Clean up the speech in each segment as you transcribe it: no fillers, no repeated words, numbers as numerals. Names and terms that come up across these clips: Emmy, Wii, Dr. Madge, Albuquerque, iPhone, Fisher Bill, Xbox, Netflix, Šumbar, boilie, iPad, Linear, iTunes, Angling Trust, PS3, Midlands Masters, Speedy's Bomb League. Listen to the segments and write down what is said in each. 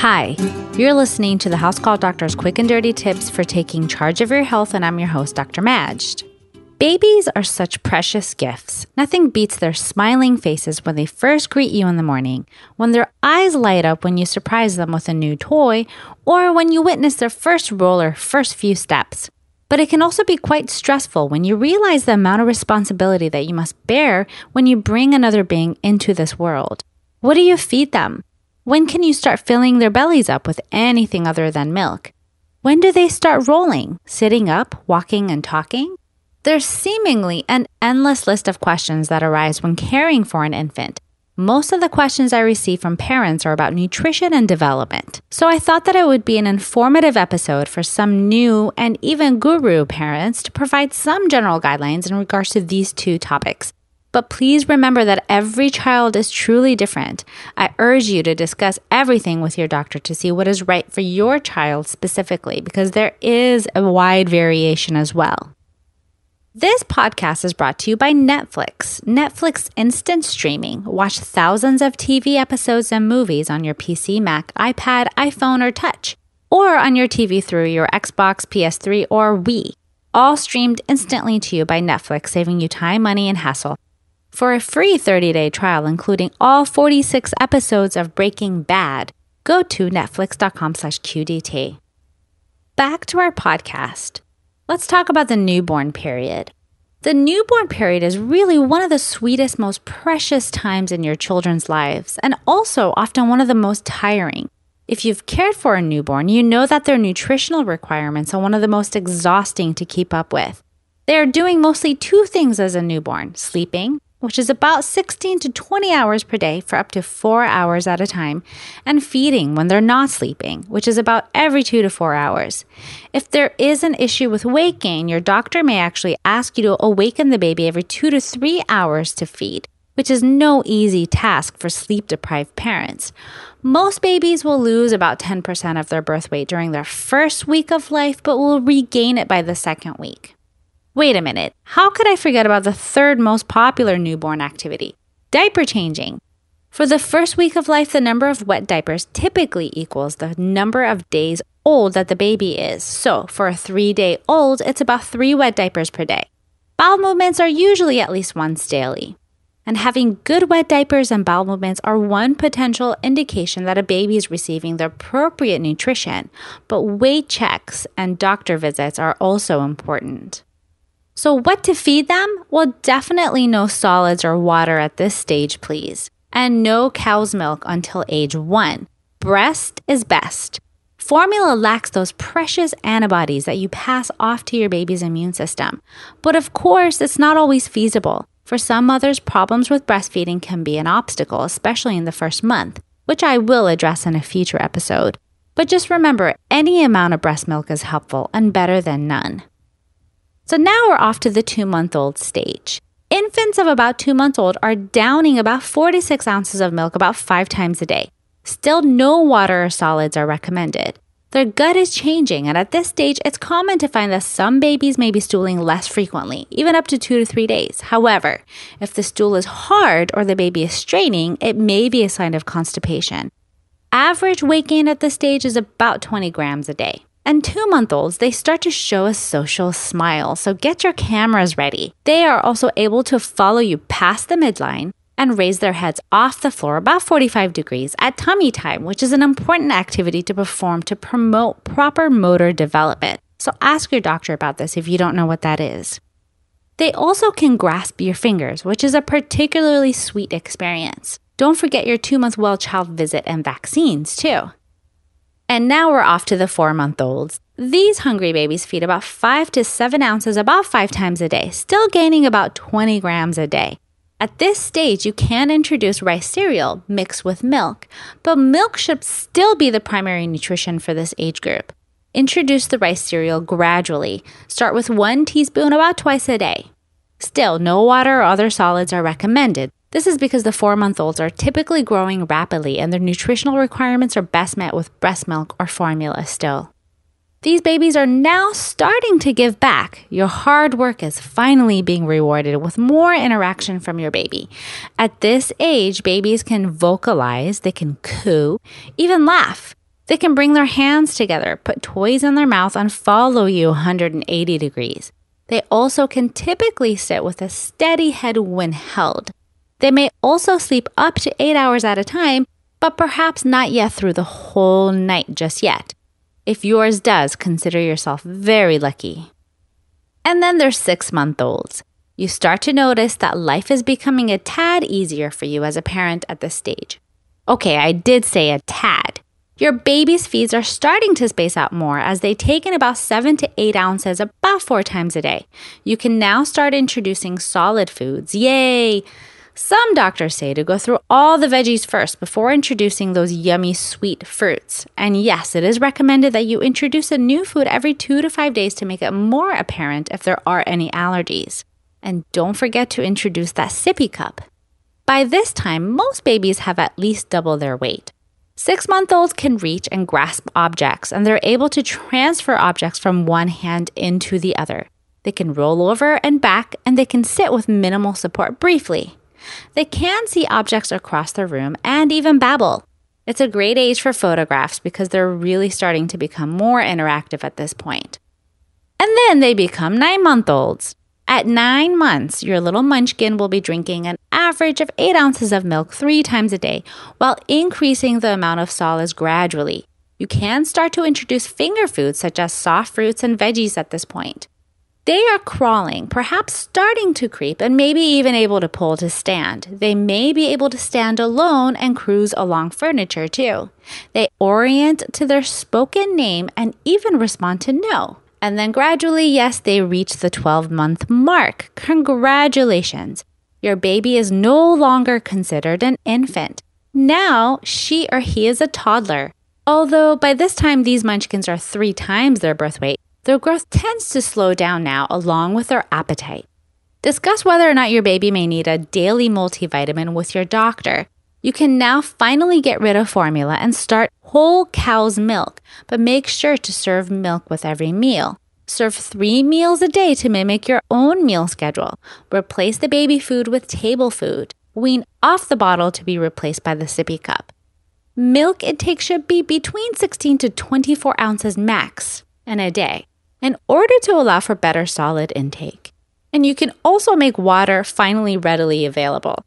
Hi, you're listening to the House Call Doctor's Quick and Dirty Tips for Taking Charge of Your Health, and I'm your host, Dr. Madge. Babies are such precious gifts. Nothing beats their smiling faces when they first greet you in the morning, when their eyes light up when you surprise them with a new toy, or when you witness their first roll or first few steps. But it can also be quite stressful when you realize the amount of responsibility that you must bear when you bring another being into this world. What do you feed them? When can you start filling their bellies up with anything other than milk? When do they start rolling, sitting up, walking, and talking? There's seemingly an endless list of questions that arise when caring for an infant. Most of the questions I receive from parents are about nutrition and development. So I thought that it would be an informative episode for some new and even guru parents to provide some general guidelines in regards to these two topics. But please remember that every child is truly different. I urge you to discuss everything with your doctor to see what is right for your child specifically, because there is a wide variation as well. This podcast is brought to you by Netflix. Netflix Instant Streaming. Watch thousands of TV episodes and movies on your PC, Mac, iPad, iPhone, or Touch, or on your TV through your Xbox, PS3, or Wii. All streamed instantly to you by Netflix, saving you time, money, and hassle. For a free 30-day trial, including all 46 episodes of Breaking Bad, go to netflix.com/QDT. Back to our podcast. Let's talk about the newborn period. The newborn period is really one of the sweetest, most precious times in your children's lives, and also often one of the most tiring. If you've cared for a newborn, you know that their nutritional requirements are one of the most exhausting to keep up with. They are doing mostly two things as a newborn: sleeping, which is about 16 to 20 hours per day for up to 4 hours at a time, and feeding when they're not sleeping, which is about every 2 to 4 hours. If there is an issue with weight gain, your doctor may actually ask you to awaken the baby every 2 to 3 hours to feed, which is no easy task for sleep-deprived parents. Most babies will lose about 10% of their birth weight during their first week of life, but will regain it by the second week. Wait a minute, how could I forget about the third most popular newborn activity, diaper changing? For the first week of life, the number of wet diapers typically equals the number of days old that the baby is. So for a 3-day-old, it's about 3 wet diapers per day. Bowel movements are usually at least once daily. And having good wet diapers and bowel movements are one potential indication that a baby is receiving the appropriate nutrition, but weight checks and doctor visits are also important. So what to feed them? Well, definitely no solids or water at this stage, please. And no cow's milk until age 1. Breast is best. Formula lacks those precious antibodies that you pass off to your baby's immune system. But of course, it's not always feasible. For some mothers, problems with breastfeeding can be an obstacle, especially in the first month, which I will address in a future episode. But just remember, any amount of breast milk is helpful and better than none. So now we're off to the 2-month-old stage. Infants of about 2 months old are downing about 46 ounces of milk about 5 times a day. Still, no water or solids are recommended. Their gut is changing, and at this stage, it's common to find that some babies may be stooling less frequently, even up to 2 to 3 days. However, if the stool is hard or the baby is straining, it may be a sign of constipation. Average weight gain at this stage is about 20 grams a day. And 2-month-olds, they start to show a social smile, so get your cameras ready. They are also able to follow you past the midline and raise their heads off the floor about 45 degrees at tummy time, which is an important activity to perform to promote proper motor development. So ask your doctor about this if you don't know what that is. They also can grasp your fingers, which is a particularly sweet experience. Don't forget your 2-month-old child visit and vaccines too. And now we're off to the 4-month-olds. These hungry babies feed about 5 to 7 ounces about 5 times a day, still gaining about 20 grams a day. At this stage, you can introduce rice cereal mixed with milk, but milk should still be the primary nutrition for this age group. Introduce the rice cereal gradually. Start with 1 teaspoon about twice a day. Still, no water or other solids are recommended. This is because the 4-month-olds are typically growing rapidly and their nutritional requirements are best met with breast milk or formula still. These babies are now starting to give back. Your hard work is finally being rewarded with more interaction from your baby. At this age, babies can vocalize, they can coo, even laugh. They can bring their hands together, put toys in their mouth, and follow you 180 degrees. They also can typically sit with a steady head when held. They may also sleep up to 8 hours at a time, but perhaps not yet through the whole night just yet. If yours does, consider yourself very lucky. And then there's 6-month-olds. You start to notice that life is becoming a tad easier for you as a parent at this stage. Okay, I did say a tad. Your baby's feeds are starting to space out more as they take in about 7 to 8 ounces about 4 times a day. You can now start introducing solid foods. Yay! Some doctors say to go through all the veggies first before introducing those yummy sweet fruits. And yes, it is recommended that you introduce a new food every 2 to 5 days to make it more apparent if there are any allergies. And don't forget to introduce that sippy cup. By this time, most babies have at least double their weight. 6-month-olds can reach and grasp objects, and they're able to transfer objects from one hand into the other. They can roll over and back, and they can sit with minimal support briefly. They can see objects across the room and even babble. It's a great age for photographs because they're really starting to become more interactive at this point. And then they become 9-month-olds. At 9 months, your little munchkin will be drinking an average of 8 ounces of milk 3 times a day while increasing the amount of solids gradually. You can start to introduce finger foods such as soft fruits and veggies at this point. They are crawling, perhaps starting to creep, and maybe even able to pull to stand. They may be able to stand alone and cruise along furniture too. They orient to their spoken name and even respond to no. And then gradually, yes, they reach the 12-month mark. Congratulations! Your baby is no longer considered an infant. Now, she or he is a toddler. Although by this time, these munchkins are 3 times their birth weight, their growth tends to slow down now along with their appetite. Discuss whether or not your baby may need a daily multivitamin with your doctor. You can now finally get rid of formula and start whole cow's milk, but make sure to serve milk with every meal. Serve 3 meals a day to mimic your own meal schedule. Replace the baby food with table food. Wean off the bottle to be replaced by the sippy cup. Milk intake should be between 16 to 24 ounces max in a day in order to allow for better solid intake. And you can also make water finally readily available.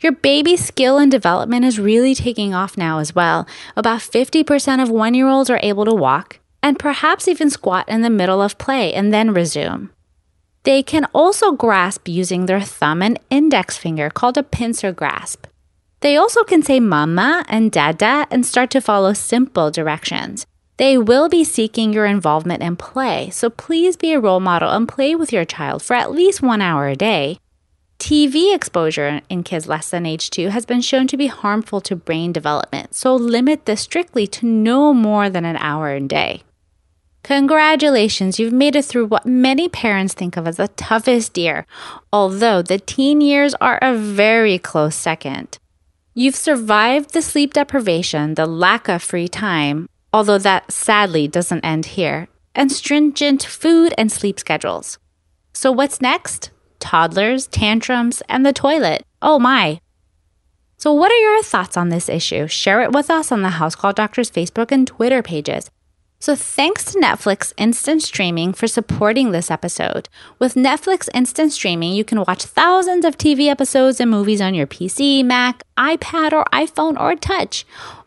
Your baby's skill and development is really taking off now as well. About 50% of 1-year-olds are able to walk and perhaps even squat in the middle of play and then resume. They can also grasp using their thumb and index finger called a pincer grasp. They also can say mama and dada and start to follow simple directions. They will be seeking your involvement in play, so please be a role model and play with your child for at least 1 hour a day. TV exposure in kids less than age 2 has been shown to be harmful to brain development, so limit this strictly to no more than an hour a day. Congratulations, you've made it through what many parents think of as the toughest year, although the teen years are a very close second. You've survived the sleep deprivation, the lack of free time, although that sadly doesn't end here, and stringent food and sleep schedules. So what's next? Toddlers, tantrums, and the toilet. Oh my. So what are your thoughts on this issue? Share it with us on the House Call Doctors Facebook and Twitter pages. So thanks to Netflix Instant Streaming for supporting this episode. With Netflix Instant Streaming, you can watch thousands of TV episodes and movies on your PC, Mac, iPad, or iPhone, or Touch,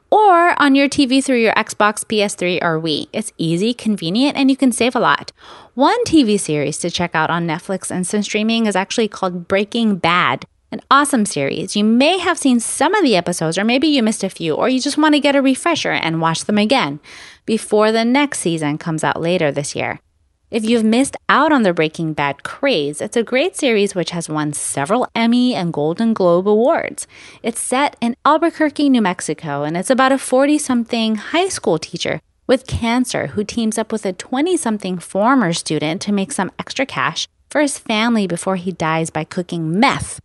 or on your TV through your Xbox, PS3, or Wii. It's easy, convenient, and you can save a lot. One TV series to check out on Netflix Instant Streaming is actually called Breaking Bad, an awesome series. You may have seen some of the episodes, or maybe you missed a few, or you just want to get a refresher and watch them again before the next season comes out later this year. If you've missed out on the Breaking Bad craze, it's a great series which has won several Emmy and Golden Globe awards. It's set in Albuquerque, New Mexico, and it's about a 40-something high school teacher with cancer who teams up with a 20-something former student to make some extra cash for his family before he dies by cooking meth.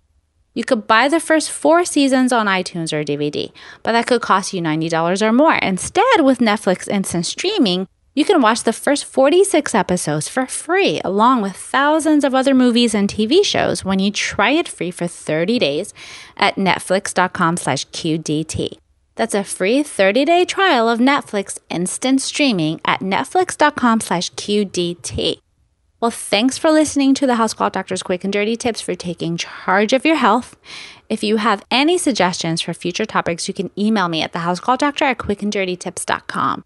You could buy the first 4 seasons on iTunes or DVD, but that could cost you $90 or more. Instead, with Netflix Instant Streaming, you can watch the first 46 episodes for free, along with thousands of other movies and TV shows when you try it free for 30 days at netflix.com/QDT. That's a free 30-day trial of Netflix instant streaming at netflix.com/QDT. Well, thanks for listening to the House Call Doctor's Quick and Dirty Tips for taking charge of your health. If you have any suggestions for future topics, you can email me at thehousecalldoctor@quickanddirtytips.com.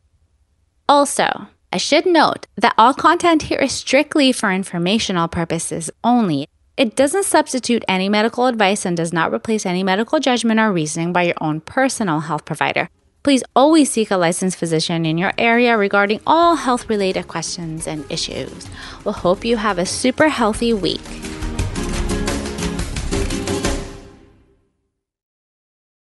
Also, I should note that all content here is strictly for informational purposes only. It doesn't substitute any medical advice and does not replace any medical judgment or reasoning by your own personal health provider. Please always seek a licensed physician in your area regarding all health-related questions and issues. We'll hope you have a super healthy week.